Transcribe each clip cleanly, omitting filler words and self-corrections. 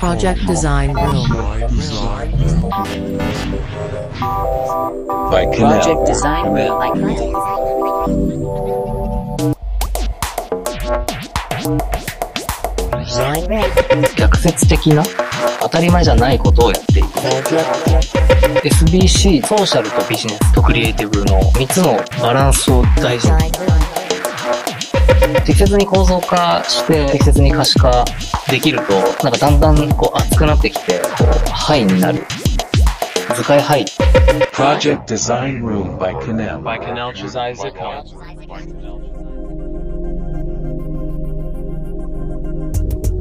Project Design Room. Project Design Room. Like Design Room. 逆説的な当たり前じゃないことをやっていく。SBC、ソーシャルとビジネスとクリエイティブの3つのバランスを大事に。適切に構造化して適切に可視化できると、なんかだんだんこう厚くなってきて、こうハイになる。図解ハイ。Project Design Room by Canal. By Canal Chizai-Zeko。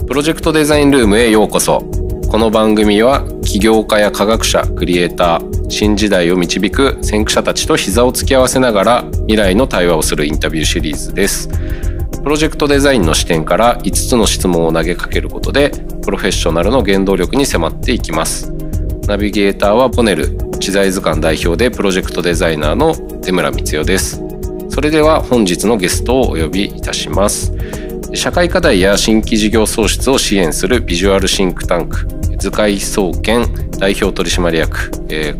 プロジェクトデザインルームへようこそ。この番組は起業家や科学者、クリエイター、新時代を導く先駆者たちと膝を突き合わせながら未来の対話をするインタビューシリーズです。プロジェクトデザインの視点から5つの質問を投げかけることでプロフェッショナルの原動力に迫っていきます。ナビゲーターはポネル知財図鑑代表でプロジェクトデザイナーの出村光代です。それでは本日のゲストをお呼びいたします。社会課題や新規事業創出を支援するビジュアルシンクタンク図解総研代表取締役、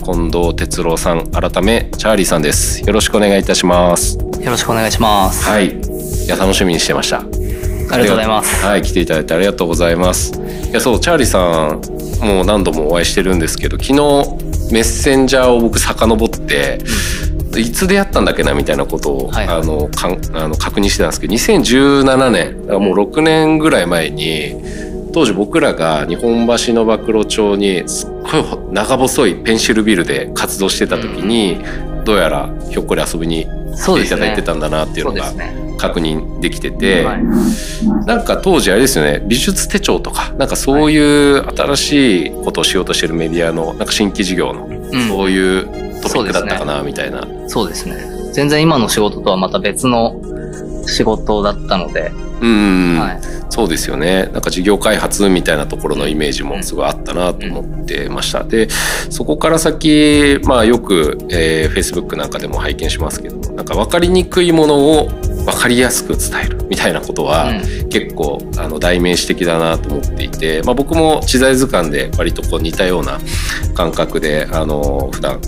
近藤哲郎さん改めチャーリーさんです。よろしくお願いいたします。よろしくお願いします。はい、いや楽しみにしてました。ありがとうございます。はい、来ていただいてありがとうございます。いや、そう、チャーリーさんもう何度もお会いしてるんですけど、昨日メッセンジャーを僕遡って、うん、いつ出会ったんだっけなみたいなことを、はいはい、確認してたんですけど、2017年もう6年ぐらい前に、当時僕らが日本橋の馬喰町にすっごい長細いペンシルビルで活動してた時に、どうやらひょっこり遊びに来ていただいてたんだなっていうのが確認できてて、なんか当時あれですよね、美術手帳とかなんかそういう新しいことをしようとしてるメディアのなんか新規事業のそういうトピックだったかなみたいな、うん、そうですね。全然今の仕事とはまた別の仕事だったので、うん、はい、そうですよね。なんか事業開発みたいなところのイメージもすごいあったなと思ってました。で、そこから先、まあよく、Facebook なんかでも拝見しますけど、なんか分かりにくいものを分かりやすく伝えるみたいなことは、うん、結構代名詞的だなと思っていて、まあ、僕も知財図鑑で割とこう似たような感覚で普段、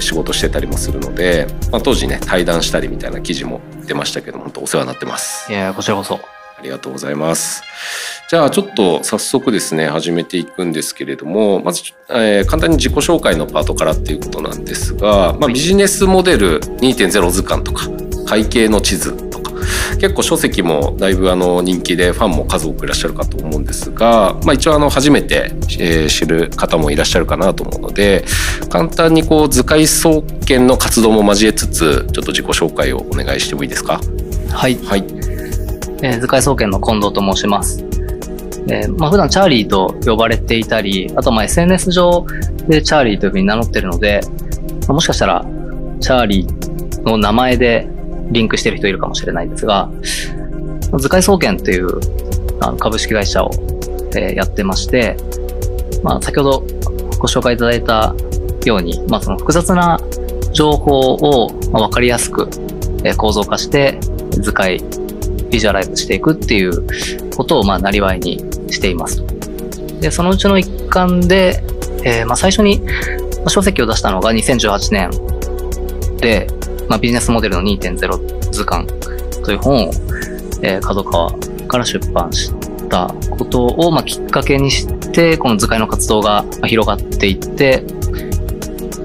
仕事してたりもするので、まあ、当時ね対談したりみたいな記事も出ましたけど、本当お世話になってます。いや、こちらこそありがとうございます。じゃあちょっと早速ですね始めていくんですけれども、まず、簡単に自己紹介のパートからっていうことなんですが、まあ、ビジネスモデル 2.0 図鑑とか会計の地図とか結構書籍もだいぶ人気でファンも数多くいらっしゃるかと思うんですが、まあ、一応初めて、知る方もいらっしゃるかなと思うので、簡単にこう図解総研の活動も交えつつちょっと自己紹介をお願いしてもいいですか。はい、はい、図解総研の近藤と申します。まあ、普段チャーリーと呼ばれていたり、あとまあ SNS 上でチャーリーというふうに名乗ってるので、もしかしたらチャーリーの名前でリンクしてる人いるかもしれないですが、図解総研という株式会社をやってまして、まあ、先ほどご紹介いただいたように、まあ、その複雑な情報を分かりやすく構造化して図解ビジュアライズしていくっていうことをまあなりわいにしています。で、そのうちの一環で、まあ最初に書籍を出したのが2018年で、まあ、ビジネスモデルの 2.0 図鑑という本を、KADOKAWAから出版したことをまあきっかけにしてこの図解の活動が広がっていって、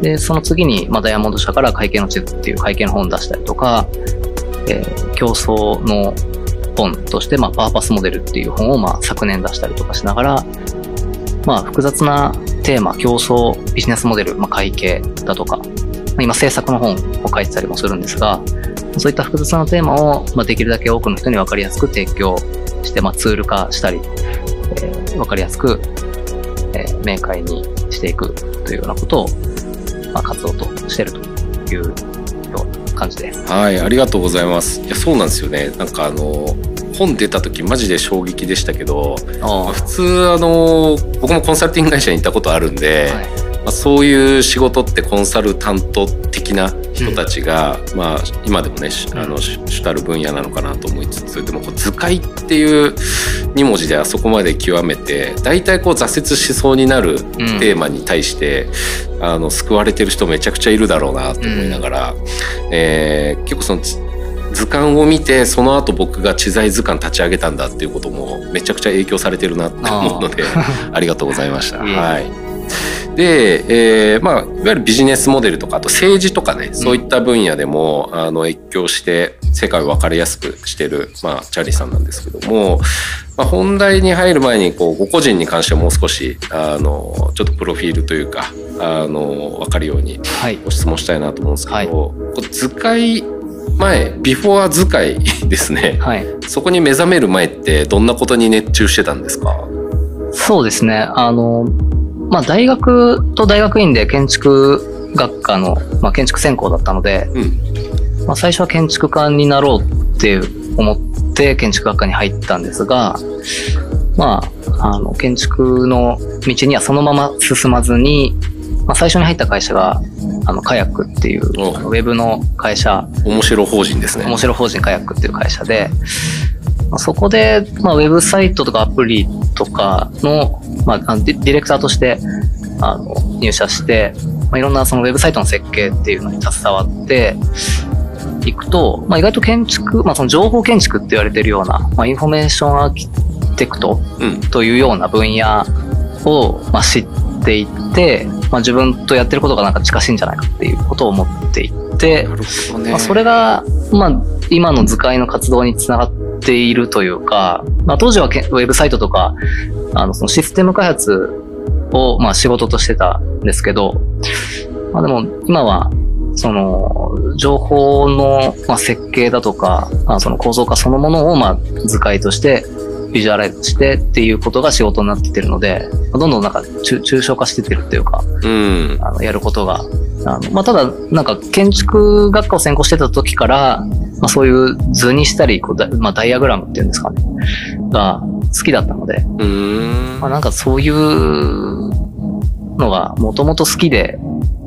でその次にまあダイヤモンド社から会計の地図っていう会計の本を出したりとか、競争の本として、まあ、パーパスモデルっていう本を、まあ、昨年出したりとかしながら、まあ、複雑なテーマ、競争、ビジネスモデル、まあ、会計だとか、今制作の本を書いてたりもするんですが、そういった複雑なテーマを、まあ、できるだけ多くの人に分かりやすく提供して、まあ、ツール化したり、分かりやすく、明快にしていくというようなことを、まあ、活動としているという感じです。はい、ありがとうございます。いや、そうなんですよね。なんか本出た時マジで衝撃でしたけど、普通僕もコンサルティング会社に行ったことあるんで、はい、まあ、そういう仕事ってコンサルタント的な人たちが、うん、まあ、今でもね、主たる分野なのかなと思いつつ、でもこう図解っていう2文字であそこまで極めて、大体こう挫折しそうになるテーマに対して、うん、救われてる人めちゃくちゃいるだろうなと思いながら、うん、結構その図鑑を見て、その後僕が知財図鑑立ち上げたんだっていうこともめちゃくちゃ影響されてるなって思うので ありがとうございました、うん、はい。で、まあ、いわゆるビジネスモデルとか、あと政治とかね、そういった分野でも、うん、越境して世界を分かりやすくしてる、まあ、チャーリーさんなんですけども、まあ、本題に入る前にこうご個人に関してはもう少しちょっとプロフィールというか分かるようにご質問したいなと思うんですけど、はい、こう図解前、ビフォア図解ですね、はい、そこに目覚める前ってどんなことに熱中してたんですか？そうですね、まあ、大学と大学院で建築学科の、まあ、建築専攻だったので、うん、まあ、最初は建築家になろうって思って建築学科に入ったんですが、まあ、建築の道にはそのまま進まずに、まあ、最初に入った会社がカヤックっていうウェブの会社、面白法人ですね、面白法人カヤックっていう会社で、まあ、そこで、まあ、ウェブサイトとかアプリとかの、まあ、ディレクターとして入社して、まあ、いろんなそのウェブサイトの設計っていうのに携わっていくと、まあ、意外と建築、まあ、その情報建築って言われてるような、まあ、インフォメーションアーキテクトというような分野を、まあ、知っていって、まあ、自分とやってることがなんか近しいんじゃないかっていうことを思っていて、まあ、それがまあ今の図解の活動につながっているというか、まあ、当時はウェブサイトとかそのシステム開発をまあ仕事としてたんですけど、まあ、でも今はその情報のまあ設計だとかその構造化そのものをまあ図解としてビジュアライズしてっていうことが仕事になってるので、どんどんなんか抽象化してってるっていうか、うん、やることがまあ、ただなんか建築学科を専攻してた時から、まあ、そういう図にしたりこうまあ、ダイアグラムっていうんですかねが好きだったので、うん、まあ、なんかそういうのがもともと好きで、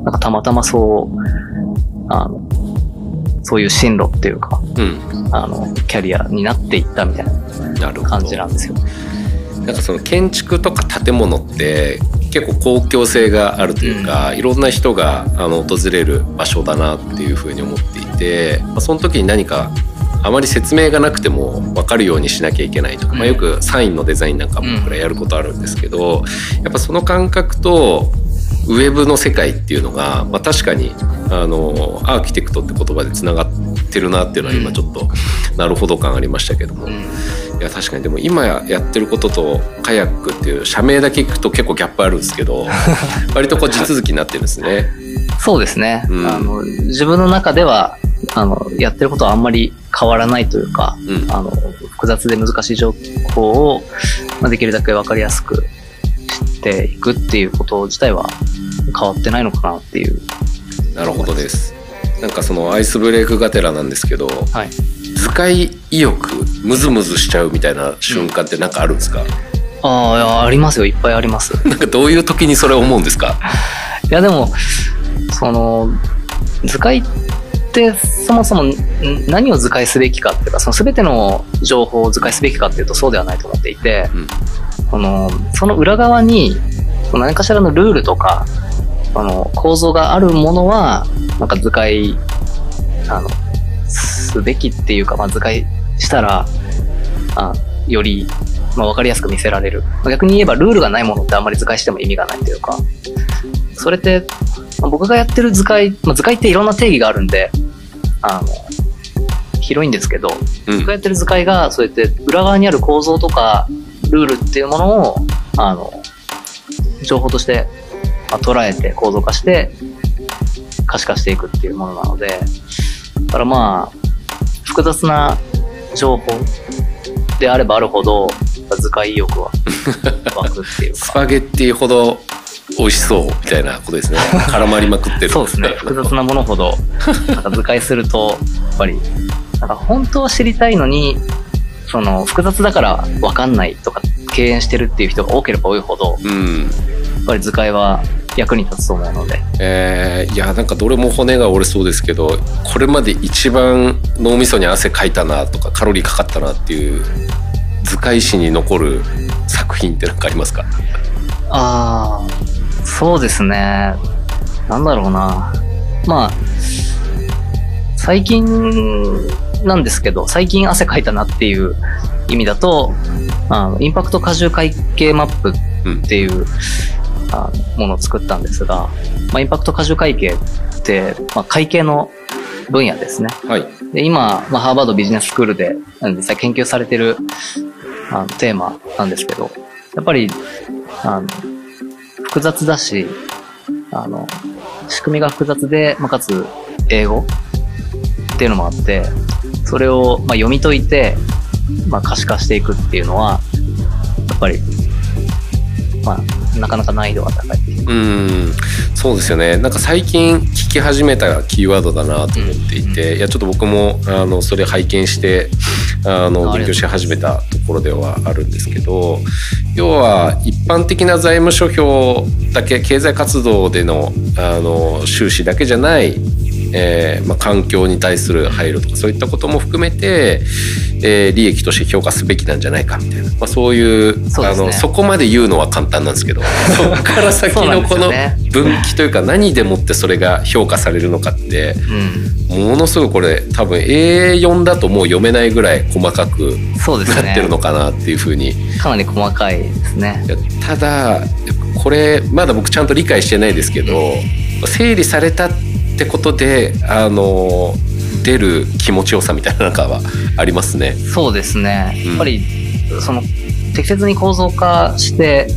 なんかたまたまそういう進路っていうか、うん、キャリアになっていったみたいな感じなんですよ。なんかその建築とか建物って結構公共性があるというか、うん、いろんな人が訪れる場所だなっていうふうに思っていて、まあ、その時に何かあまり説明がなくても分かるようにしなきゃいけないとか、まあ、よくサインのデザインなんかもこれやることあるんですけど、やっぱその感覚とウェブの世界っていうのが、まあ、確かにアーキテクトって言葉でつながってるなっていうのは今ちょっとなるほど感ありましたけども、いや確かにでも今やってることとカヤックっていう社名だけ聞くと結構ギャップあるんですけど割とこう地続きになってるんですね。そうですね、うん、自分の中ではやってることはあんまり変わらないというか、うん、複雑で難しい情報を、まあ、できるだけ分かりやすくしていくっていうこと自体は変わってないのかなっていう。なるほどです。なんかそのアイスブレイクがてらなんですけど、はい、図解意欲ムズムズしちゃうみたいな瞬間ってなんかあるんですか？ありますよ、いっぱいあります。なんかどういう時にそれ思うんですか？いやでもその図解ってそもそも何を図解すべきかっていうか、その全ての情報を図解すべきかっていうとそうではないと思っていて、うん、その裏側に何かしらのルールとか構造があるものはなんか図解すべきっていうか、まあ、図解したらより、まあ、分かりやすく見せられる。逆に言えばルールがないものってあんまり図解しても意味がないというか、それって、まあ、僕がやってる図解、まあ、図解っていろんな定義があるんで広いんですけど、うん、僕がやってる図解がそうやって裏側にある構造とかルールっていうものを情報として捉えて構造化して可視化していくっていうものなので、だからまあ複雑な情報であればあるほど図解意欲は湧くっていうかスパゲッティほど美味しそうみたいなことですね。絡まりまくってるそうですね、複雑なものほどなんか図解するとやっぱりなんか本当は知りたいのに複雑だから分かんないとか敬遠してるっていう人が多ければ多いほど、うん、やっぱり図解は役に立つと思うので、いやなんかどれも骨が折れそうですけど、これまで一番脳みそに汗かいたなとかカロリーかかったなっていう図解史に残る作品って何かありますか？ああ、そうですね。なんだろうな。まあ最近なんですけど、最近汗かいたなっていう意味だと、インパクト荷重会計マップっていう、ものを作ったんですが、インパクト荷重会計って、会計の分野ですね。はい、で今、ハーバードビジネススクールで実際研究されてるテーマなんですけど、やっぱり複雑だし、仕組みが複雑で、かつ英語っていうのもあって、それを読み解いて、可視化していくっていうのはやっぱり、なかなか難易度が高いっていう。そうですよね。なんか最近聞き始めたキーワードだなと思っていて、いやちょっと僕もそれ拝見して勉強し始めたところではあるんですけど、要は一般的な財務諸表だけ、経済活動での収支だけじゃない、環境に対する配慮とかそういったことも含めて、利益として評価すべきなんじゃないかみたいな、そういう、そうですね。そこまで言うのは簡単なんですけどそこから先のこの分岐というか何でもってそれが評価されるのかって、ものすごいこれ多分 A4 だともう読めないぐらい細かくなってるのかなっていうふうに、かなり細かいですね。ただこれまだ僕ちゃんと理解してないですけど、整理されたってことで出る気持ちよさみたいなのはありますね。そうですね。やっぱり、適切に構造化して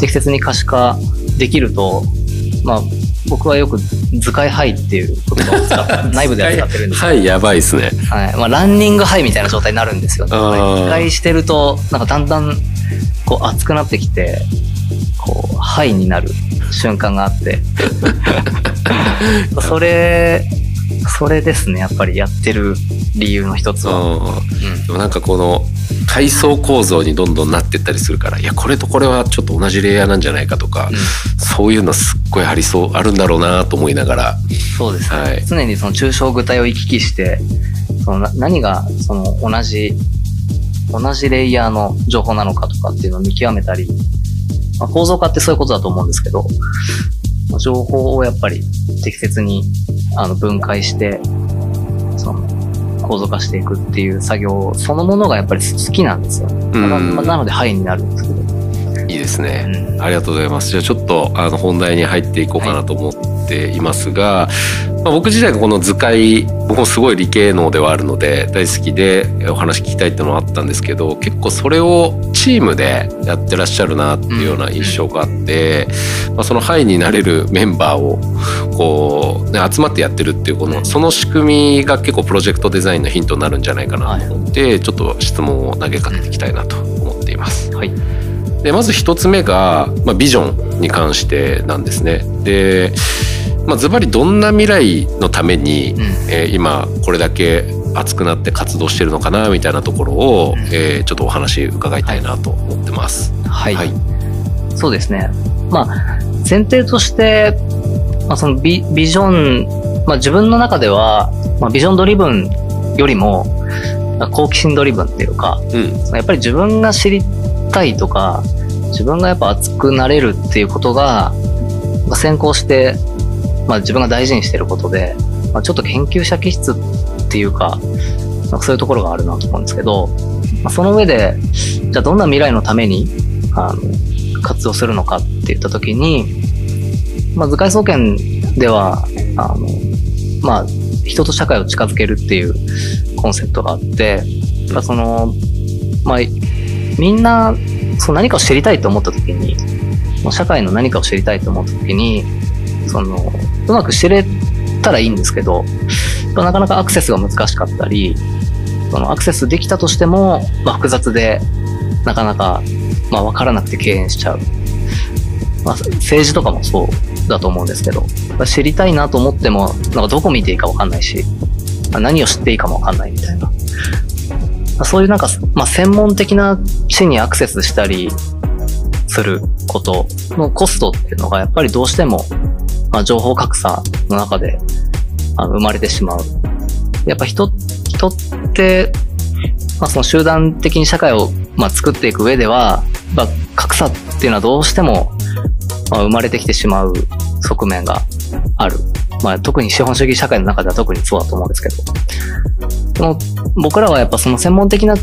適切に可視化できると、僕はよく図解ハイっていう言葉を内部で扱ってるんですけど、はい、やばいですね。はい、ランニングハイみたいな状態になるんですよね。図解してるとだんだん熱くなってきて、ハイになる瞬間があってそれですね。やっぱりやってる理由の一つは、でもこの階層構造にどんどんなってったりするから、いやこれとこれはちょっと同じレイヤーなんじゃないかとか、そういうのすっごいあるんだろうなと思いながら、そうですね。はい、常に抽象具体を行き来して、何が同じレイヤーの情報なのかとかっていうのを見極めたり、構造化ってそういうことだと思うんですけど、情報をやっぱり適切に分解して構造化していくっていう作業そのものがやっぱり好きなんですよね。なのでハイになるんですけど。いいですね。ありがとうございます。じゃあちょっと本題に入っていこうかなと思っていますが、僕自体がこの図解、僕もすごい理系脳ではあるので大好きでお話聞きたいってのはあったんですけど、結構それをチームでやってらっしゃるなっていうような印象があって、その範囲になれるメンバーを集まってやってるっていうその仕組みが結構プロジェクトデザインのヒントになるんじゃないかなと思って、ちょっと質問を投げかけていきたいなと思っています。はい、でまず一つ目が、ビジョンに関してなんですね。でズバリどんな未来のために、今これだけ熱くなって活動してるのかなみたいなところを、ちょっとお話伺いたいなと思ってます。はい、はい、そうですね。前提として、そのビジョン、自分の中では、ビジョンドリブンよりも好奇心ドリブンっていうか、やっぱり自分が知りたいとか自分がやっぱ熱くなれるっていうことが先行して。自分が大事にしてることで、ちょっと研究者気質っていうか、そういうところがあるなと思うんですけど、その上でじゃあどんな未来のために活動するのかっていった時に、図解総研では人と社会を近づけるっていうコンセプトがあって、みんな何かを知りたいと思った時に、社会の何かを知りたいと思った時にうまく知れたらいいんですけど、なかなかアクセスが難しかったり、アクセスできたとしても、複雑でなかなか、分からなくて敬遠しちゃう、政治とかもそうだと思うんですけど、知りたいなと思ってもどこ見ていいか分かんないし、何を知っていいかも分かんないみたいな、そういう専門的な知にアクセスしたりすることのコストっていうのがやっぱりどうしても情報格差の中で生まれてしまう。やっぱ人って、その集団的に社会を作っていく上では、格差っていうのはどうしても生まれてきてしまう側面がある。特に資本主義社会の中では特にそうだと思うんですけど。僕らはやっぱその専門的な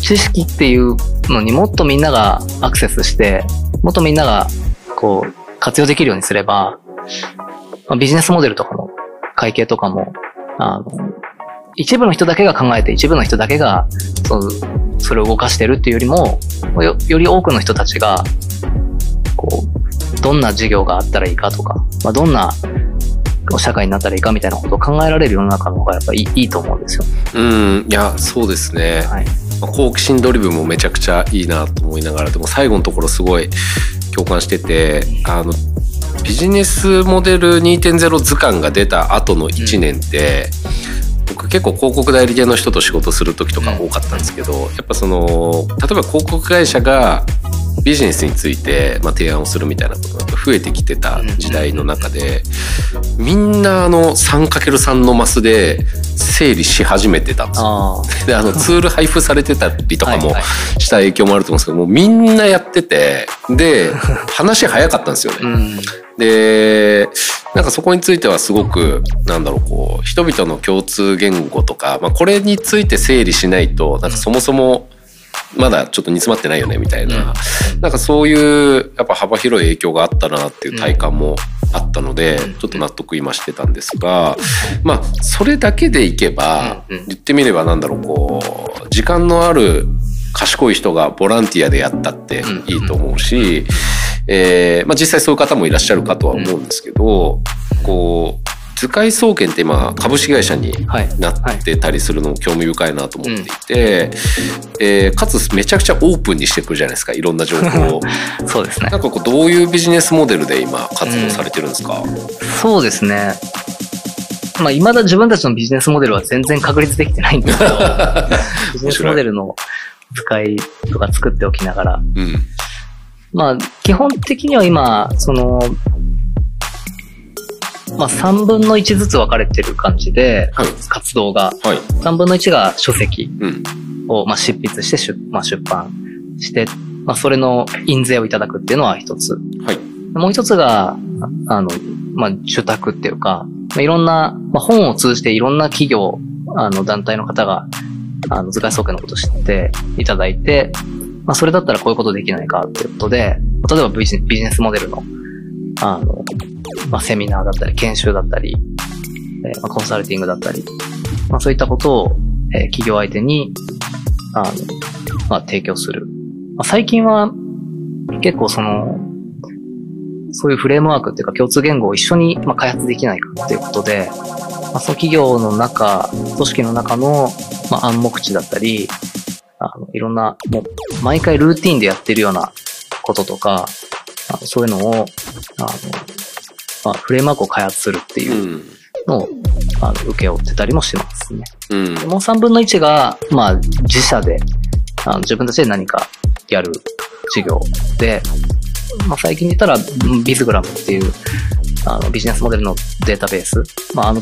知識っていうのにもっとみんながアクセスして、もっとみんながこう活用できるようにすれば、ビジネスモデルとかも会計とかも、一部の人だけが考えて、一部の人だけがそれを動かしてるっていうよりも、より多くの人たちが、どんな事業があったらいいかとか、どんな社会になったらいいかみたいなことを考えられる世の中の方がやっぱりいいと思うんですよ。いや、そうですね。はい。好奇心ドリブンもめちゃくちゃいいなと思いながら、でも最後のところすごい共感してて、ビジネスモデル 2.0 図鑑が出た後の1年って、僕結構広告代理店の人と仕事する時とか多かったんですけど、やっぱ例えば広告会社がビジネスについて提案をするみたいなことが増えてきてた時代の中で、みんな3×3 のマスで整理し始めてたんですよ。でツール配布されてたりとかもした影響もあると思うんですけど、もうみんなやってて、で話早かったんですよね。でそこについてはすごく人々の共通言語とか、これについて整理しないとそもそもまだちょっと煮詰まってないよねみたいな、そういうやっぱ幅広い影響があったなっていう体感もあったので、ちょっと納得今してたんですが、それだけでいけば、言ってみれば時間のある賢い人がボランティアでやったっていいと思うし、実際そういう方もいらっしゃるかとは思うんですけど、図解総研って今株式会社になってたりするのも興味深いなと思っていて、かつめちゃくちゃオープンにしてくるじゃないですか、いろんな情報を。そうですね。どういうビジネスモデルで今活動されてるんですか？そうですね。未だ自分たちのビジネスモデルは全然確立できてないんですけど、ビジネスモデルの図解とか作っておきながら、基本的には今3分の1ずつ分かれてる感じで、活動が。3分の1が書籍を執筆して出版して、それの印税をいただくっていうのは一つ。もう一つが、受託っていうか、いろんな、本を通じていろんな企業、団体の方が、図解総研のことを知っていただいて、それだったらこういうことできないかっていうことで、例えばビジネスモデルの、セミナーだったり、研修だったり、コンサルティングだったり、そういったことを、企業相手に、提供する。最近は、結構そういうフレームワークっていうか共通言語を一緒に、開発できないかっていうことで、その企業の中、組織の中の、暗黙知だったり、いろんな、もう、毎回ルーティンでやってるようなこととか、そういうのを、フレームワークを開発するっていうのを、受け負ってたりもしますね。もう3分の1が、自社で、自分たちで何かやる事業で、最近で言ったら、Bizgram っていう、ビジネスモデルのデータベース。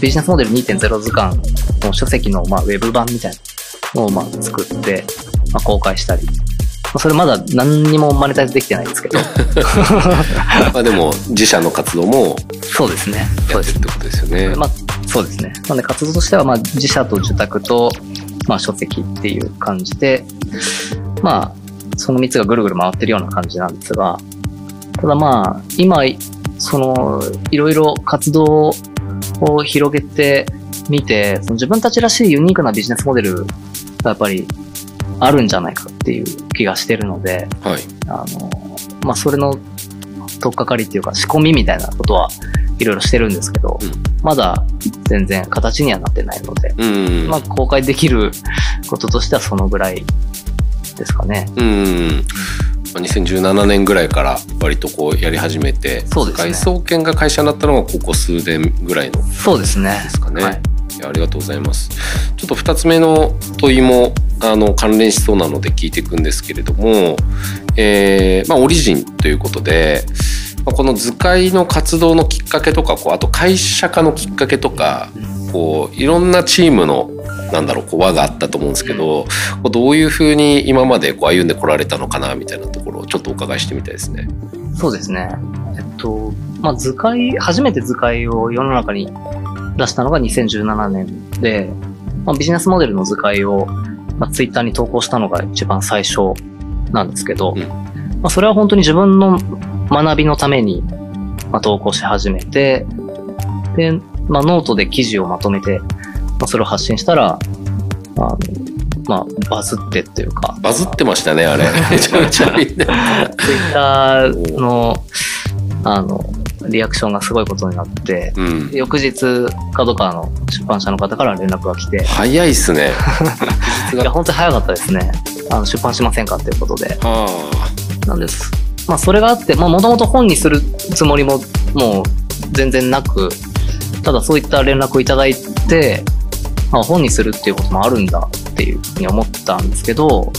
ビジネスモデル 2.0 図鑑の書籍の、ウェブ版みたいなのを、作って、公開したり。それまだ何にもマネタイズできてないんですけど。でも自社の活動もそうですね。そうですってことですよね。そうですね。なので活動としては自社と受託と書籍っていう感じで、その3つがぐるぐる回ってるような感じなんですが、ただ今いろいろ活動を広げてみて、自分たちらしいユニークなビジネスモデルがやっぱりあるんじゃないかっていう気がしてるので、それの取っかかりっていうか仕込みみたいなことはいろいろしてるんですけど、まだ全然形にはなってないので、公開できることとしてはそのぐらいですかね。2017年ぐらいから割とやり始めて、そうですね。会総研が会社になったのがここ数年ぐらいの。そうですね。ですかね。や、ありがとうございます。ちょっと2つ目の問いも関連しそうなので聞いていくんですけれども、オリジンということで、この図解の活動のきっかけとか、あと会社化のきっかけとか、いろんなチームの輪があったと思うんですけど、どういうふうに今まで歩んでこられたのかなみたいなところをちょっとお伺いしてみたいですね。そうですね。図解、初めて図解を世の中に出したのが2017年で、ビジネスモデルの図解を、ツイッターに投稿したのが一番最初なんですけど、それは本当に自分の学びのために、投稿し始めて、で、ノートで記事をまとめて、それを発信したら、バズってっていうか。バズってましたね、あれ。めちゃめちゃいいね。ツイッターの、リアクションがすごいことになって、翌日、KADOKAWAの出版社の方から連絡が来て。早いっすね。いや、本当に早かったですね。出版しませんかっていうことで。なんです。それがあって、もともと本にするつもりも、もう全然なく、ただそういった連絡をいただいて、本にするっていうこともあるんだっていうふうに思ったんですけど、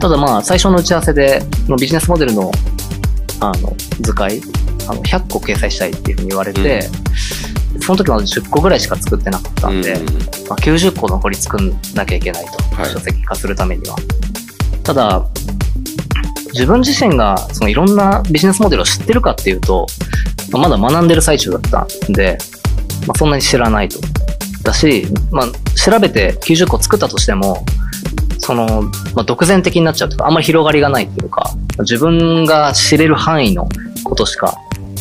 ただ最初の打ち合わせで、ビジネスモデルの、図解、100個掲載したいっていうふうに言われて、その時は10個ぐらいしか作ってなかったんで、90個残り作んなきゃいけないと、書籍化するためには。ただ、自分自身がいろんなビジネスモデルを知ってるかっていうと、まだ学んでる最中だったんで、そんなに知らないと。だし、調べて90個作ったとしても、独善的になっちゃうというか、あんまり広がりがないというか、自分が知れる範囲のことしか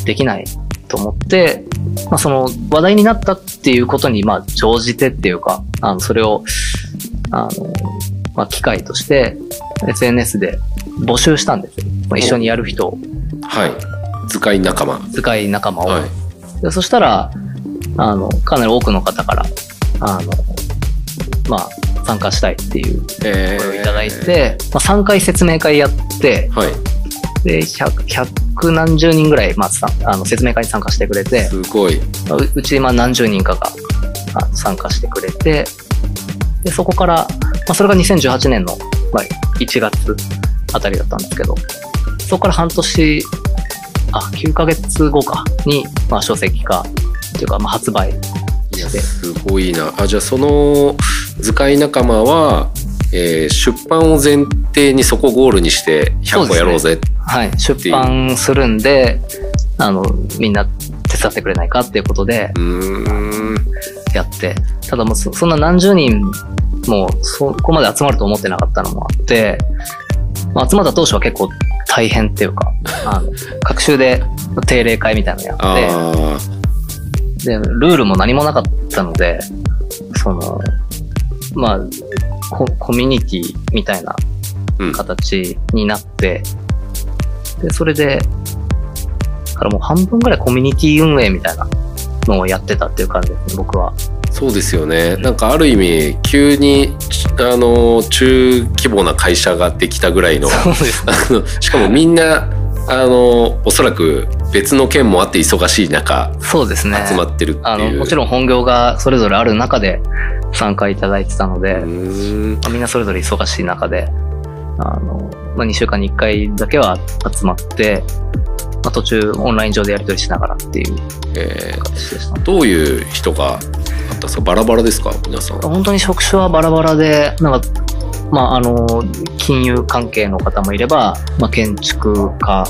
できないと思って、話題になったっていうことに、乗じてっていうか、それを、機会として、SNS で募集したんですよ。一緒にやる人を。はい。図解仲間。図解仲間を。で、そしたら、かなり多くの方から、参加したいっていう声をいただいて、3回説明会やって、で、100何十人ぐらい、説明会に参加してくれて、すごい。うち、何十人かが参加してくれて、で、そこから、それが2018年の、1月あたりだったんですけど、そこから半年、9ヶ月後かに、書籍化っていうか、発売して。すごいな。じゃあその図解仲間は、出版を前提にそこをゴールにして100個やろうぜ。はい。出版するんで、みんな手伝ってくれないかっていうことで、やって。ただそんな何十人もそこまで集まると思ってなかったのもあって、集まった当初は結構大変っていうか、各週で定例会みたいなのやって、で、ルールも何もなかったので、コミュニティみたいな形になって、で、それで、だからもう半分ぐらいコミュニティ運営みたいなのをやってたっていう感じですね、僕は。そうですよね。ある意味急に中規模な会社ができたぐらいの、しかもみんなおそらく別の件もあって忙しい中、そうですね、集まってるっていう。もちろん本業がそれぞれある中で参加いただいてたので、みんなそれぞれ忙しい中で2週間に1回だけは集まって。途中オンライン上でやり取りしながらっていう形でしたね。どういう人があったんですか？バラバラですか？皆さん。本当に職種はバラバラで、金融関係の方もいれば、建築家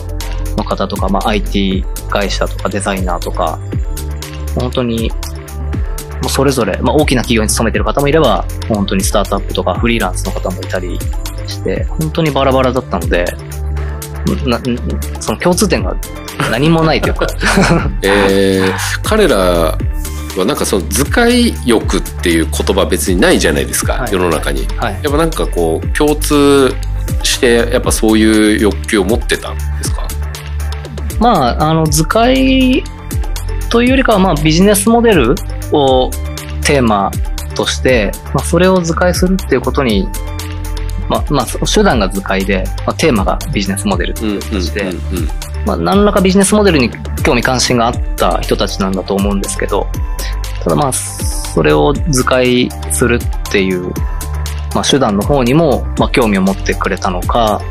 の方とか、IT 会社とかデザイナーとか、本当にそれぞれ、大きな企業に勤めてる方もいれば、本当にスタートアップとかフリーランスの方もいたりして、本当にバラバラだったので、その共通点が何もないというか、彼らは図解欲っていう言葉別にないじゃないですか、世の中に、やっぱ共通してそういう欲求を持ってたんですか？図解というよりかは、ビジネスモデルをテーマとして、それを図解するっていうことに。手段が図解で、テーマがビジネスモデルという形で、何らかビジネスモデルに興味関心があった人たちなんだと思うんですけど、ただまあそれを図解するっていう、まあ、手段の方にもまあ興味を持ってくれたのか、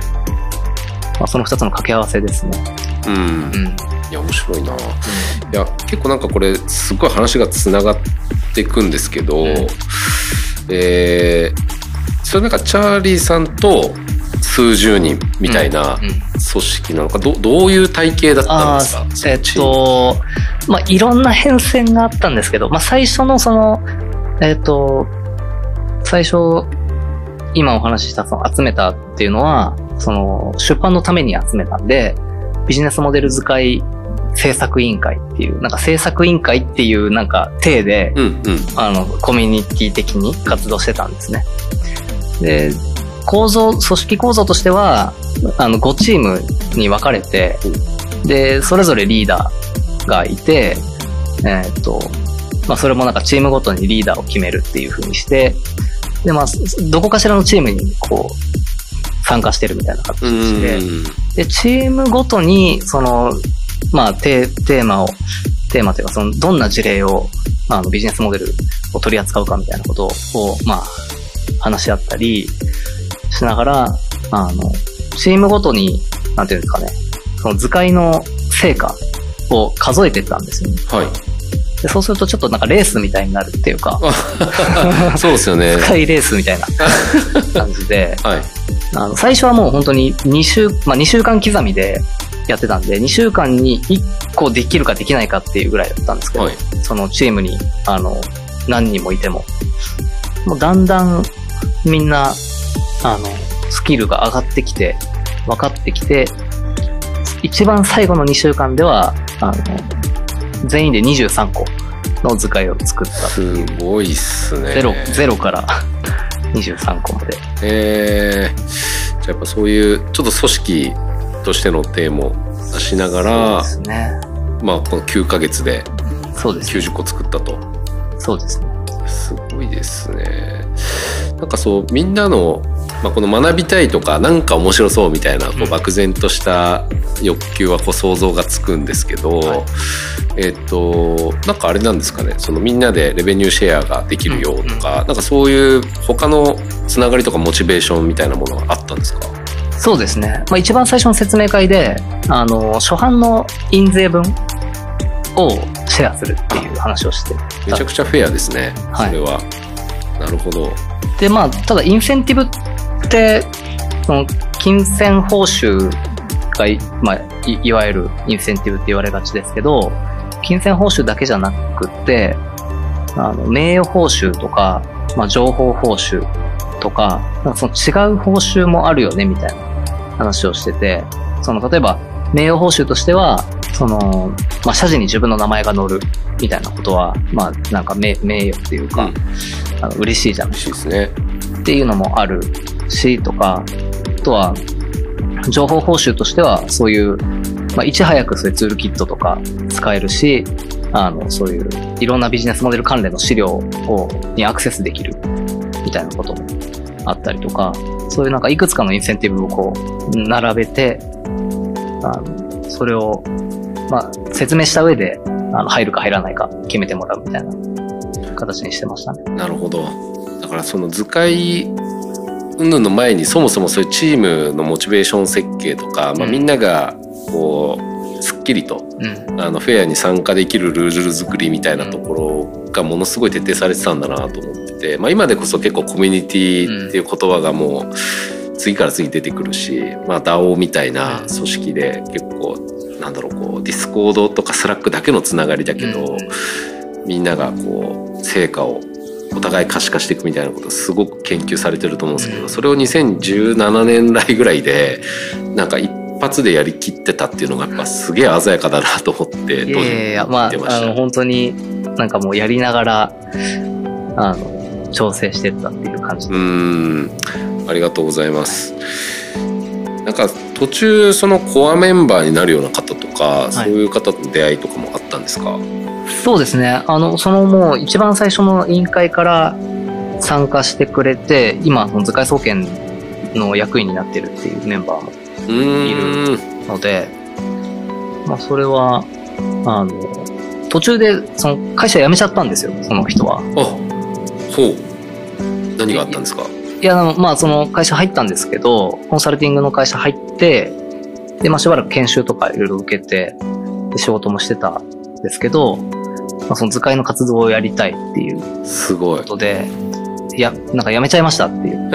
まあ、その2つの掛け合わせですね。うん、うん、いや面白いな、うん、いや結構なんかこれすごい話がつながっていくんですけど、うん、それなんかチャーリーさんと数十人みたいな組織なのか、うんうん、どういう体系だったんですか？まあ、いろんな変遷があったんですけど、まあ、最初のその、最初今お話ししたその集めたっていうのはその出版のために集めたんで、ビジネスモデル図解制作委員会っていうなんか制作委員会っていうなんか体で、うんうん、コミュニティ的に活動してたんですね。で組織構造としては5チームに分かれて、でそれぞれリーダーがいて、まあ、それもなんかチームごとにリーダーを決めるっていう風にして、で、まあ、どこかしらのチームにこう参加してるみたいな形で、でチームごとにその、まあ、テーマというかそのどんな事例を、まあ、ビジネスモデルを取り扱うかみたいなことをまあ話し合ったりしながら、チームごとに、なんていうんですかね、その図解の成果を数えてったんですよね。はい。で、そうするとちょっとなんかレースみたいになるっていうか、そうですよね。図解レースみたいな感じで、はい。最初はもう本当に2週間刻みでやってたんで、2週間に1個できるかできないかっていうぐらいだったんですけど、はい、そのチームに、何人もいても、もうだんだんみんな、スキルが上がってきて、分かってきて、一番最後の2週間では、全員で23個の図解を作った。すごいっすね。0から23個まで。じゃあやっぱそういう、ちょっと組織としてのテーマを出しながら、そうですね。まあ、この9ヶ月で90個作ったと。そうですね。すごいですね。なんかそうみんなの、まあ、この学びたいとかなんか面白そうみたいなこう漠然とした欲求はこう想像がつくんですけど、はい、なんかあれなんですかね、そのみんなでレベニューシェアができるよとか、うん、なんかそういう他のつながりとかモチベーションみたいなものがあったんですか？そうですね、まあ、一番最初の説明会で初版の印税分をシェアするっていう話をして、めちゃくちゃフェアですね。はい、それはなるほど。でまあただインセンティブってその金銭報酬が いわゆるインセンティブって言われがちですけど、金銭報酬だけじゃなくって名誉報酬とか、まあ、情報報酬とか、 なんかその違う報酬もあるよねみたいな話をしてて、その例えば名誉報酬としてはその、まあ、社辞に自分の名前が載るみたいなことは、まあ、なんか名誉っていうか、うん、嬉しいじゃないですか。嬉しいですね。っていうのもあるしとか、あとは情報報酬としてはそういう、まあ、いち早くそういうツールキットとか使えるし、そういういろんなビジネスモデル関連の資料にアクセスできるみたいなこともあったりとか、そういうなんかいくつかのインセンティブをこう並べてそれをまあ、説明した上で入るか入らないか決めてもらうみたいな形にしてましたね。なるほど。だからその図解云々の前にそもそもそういうチームのモチベーション設計とか、まあ、みんながこうすっきりと、うん、フェアに参加できるルール作りみたいなところがものすごい徹底されてたんだなと思ってて、まあ、今でこそ結構コミュニティっていう言葉がもう次から次に出てくるし、まあ、DAO みたいな組織で結構なんだろう、こうディスコードとかスラックだけのつながりだけど、うん、みんながこう成果をお互い可視化していくみたいなことをすごく研究されてると思うんですけど、うん、それを2017年来ぐらいでなんか一発でやりきってたっていうのがやっぱすげえ鮮やかだなと思って、うん、いやいや、まあ、本当になんかもうやりながら調整してったっていう感じで。ありがとうございます。なんか途中そのコアメンバーになるような方とか、はい、そういう方との出会いとかもあったんですか？そうですね、そのもう一番最初の委員会から参加してくれて、今図解総研の役員になってるっていうメンバーもいるので、まあ、それは途中でその会社辞めちゃったんですよ、その人は。あ、そう。何があったんですか？いや、まあその会社入ったんですけど、コンサルティングの会社入って、で、まあしばらく研修とかいろいろ受けて、で仕事もしてたんですけど、まあ、その図解の活動をやりたいっていうことで、いや、なんか辞めちゃいましたっていう。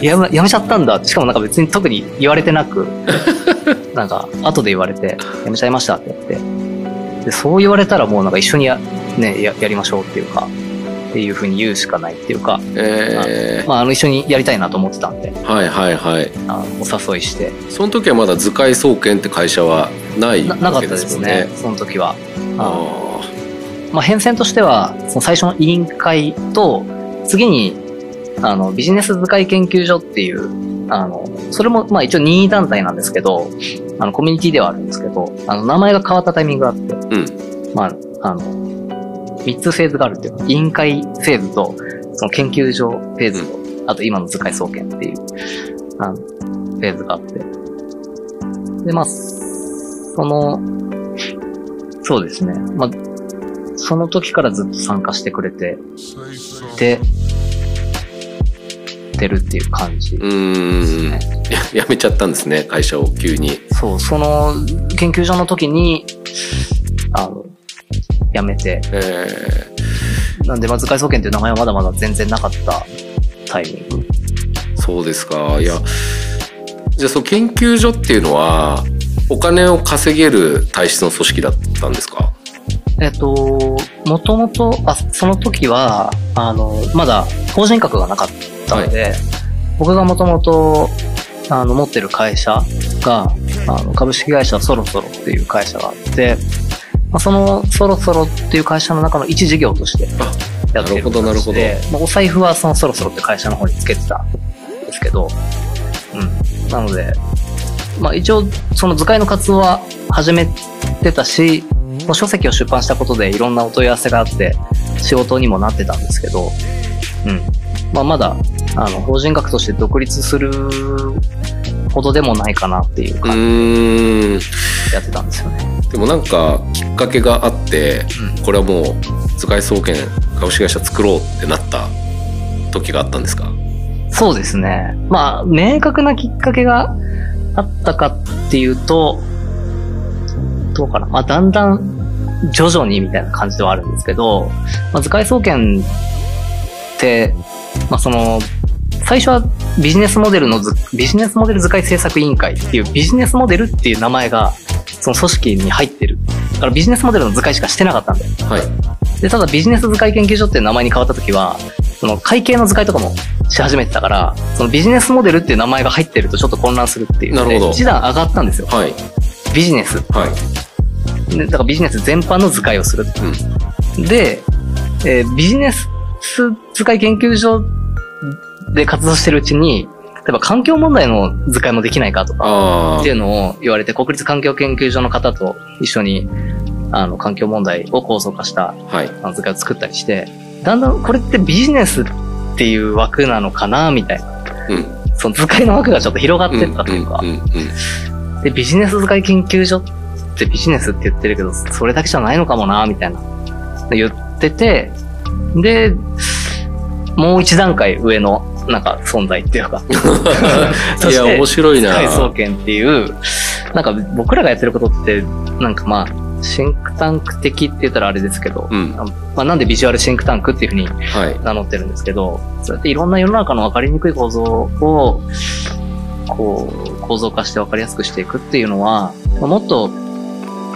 辞めちゃったんだって、しかもなんか別に特に言われてなく、なんか後で言われて、辞めちゃいましたってやって。で、そう言われたらもうなんか一緒にやりましょうっていうか、っていうふうに言うしかないっていうか、まあ、一緒にやりたいなと思ってたんで、はいはいはい、お誘いして。その時はまだ図解総研って会社はないわけですもんね。なかったですね、その時は。まあ、変遷としては、その最初の委員会と、次に、ビジネス図解研究所っていう、それも、まあ一応任意団体なんですけど、コミュニティではあるんですけど、名前が変わったタイミングがあって、うん、まあ、3つフェーズがあるっていうか、委員会フェーズと、その研究所フェーズと、うん、あと今の図解総研っていう、フェーズがあって。で、まあ、そうですね。まあその時からずっと参加してくれて出るっていう感じですね。やめちゃったんですね、会社を急に。そう、その研究所の時に辞めて、なんで図解総研という名前はまだまだ全然なかったタイミング。そうですか。いや、じゃあその研究所っていうのはお金を稼げる体質の組織だったんですか？もともと、その時は、まだ法人格がなかったので、はい、僕がもともと、持ってる会社が、株式会社そろそろっていう会社があって、まあ、そのそろそろっていう会社の中の一事業としてやってるので、まあ、お財布はそのそろそろって会社の方につけてたんですけど、うん。なので、まあ一応、その図解の活動は始めてたし、書籍を出版したことでいろんなお問い合わせがあって仕事にもなってたんですけど、うん。まあまだ、法人学として独立するほどでもないかなっていう感じでやってたんですよね。でもなんかきっかけがあって、うん、これはもう図解総研株式会社作ろうってなった時があったんですか？そうですね。まあ明確なきっかけがあったかっていうと、どうかな、まあ、だんだん徐々にみたいな感じではあるんですけど、まあ、図解総研って、まあ、最初はビジネスモデル図解制作委員会っていうビジネスモデルっていう名前がその組織に入ってる。だからビジネスモデルの図解しかしてなかったんだよ。はい。で、ただビジネス図解研究所っていう名前に変わった時は、その会計の図解とかもし始めてたから、そのビジネスモデルっていう名前が入ってるとちょっと混乱するっていうので、一段上がったんですよ。はい。ビジネス。はい。で、だからビジネス全般の図解をする。うん。で、ビジネス図解研究所で活動してるうちに、例えば環境問題の図解もできないかとか、っていうのを言われて、国立環境研究所の方と一緒に、環境問題を構想化した、図解を作ったりして、だんだんこれってビジネスっていう枠なのかな、みたいな。うん、その図解の枠がちょっと広がってったというか、で、ビジネス図解研究所ってビジネスって言ってるけど、それだけじゃないのかもな、みたいな。言ってて、で、もう一段階上の、なんか存在っていうか。いや、面白いな。図解総研っていう、なんか僕らがやってることって、なんかまあ、シンクタンク的って言ったらあれですけど、うん、まあなんでビジュアルシンクタンクっていうふうに名乗ってるんですけど、はい、そうやっていろんな世の中の分かりにくい構造を、こう、構造化して分かりやすくしていくっていうのは、もっと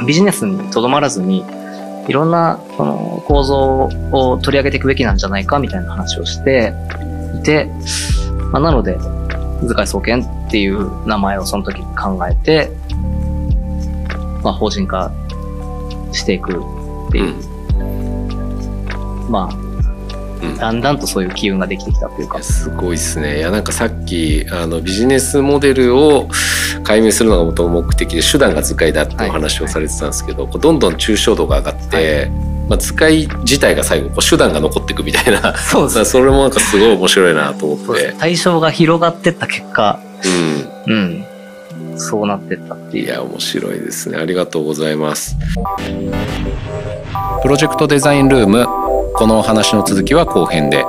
ビジネスにとどまらずに、いろんなその構造を取り上げていくべきなんじゃないかみたいな話をして、で、まあ、なので図解総研っていう名前をその時考えて、まあ、法人化していくっていう、うん、まあだんだんとそういう機運ができてきたというか。すごいですね。いや、なんかさっきビジネスモデルを解明するのが元々目的で手段が図解だってお話をされてたんですけど、はいはい、どんどん抽象度が上がって、はい、まあ、図解自体が最後手段が残っていくみたいな。そうですね。それもなんかすごい面白いなと思って。対象が広がってった結果、うん、うん、そうなってったっていう。いや面白いですね。ありがとうございます。プロジェクトデザインルーム、このお話の続きは後編で。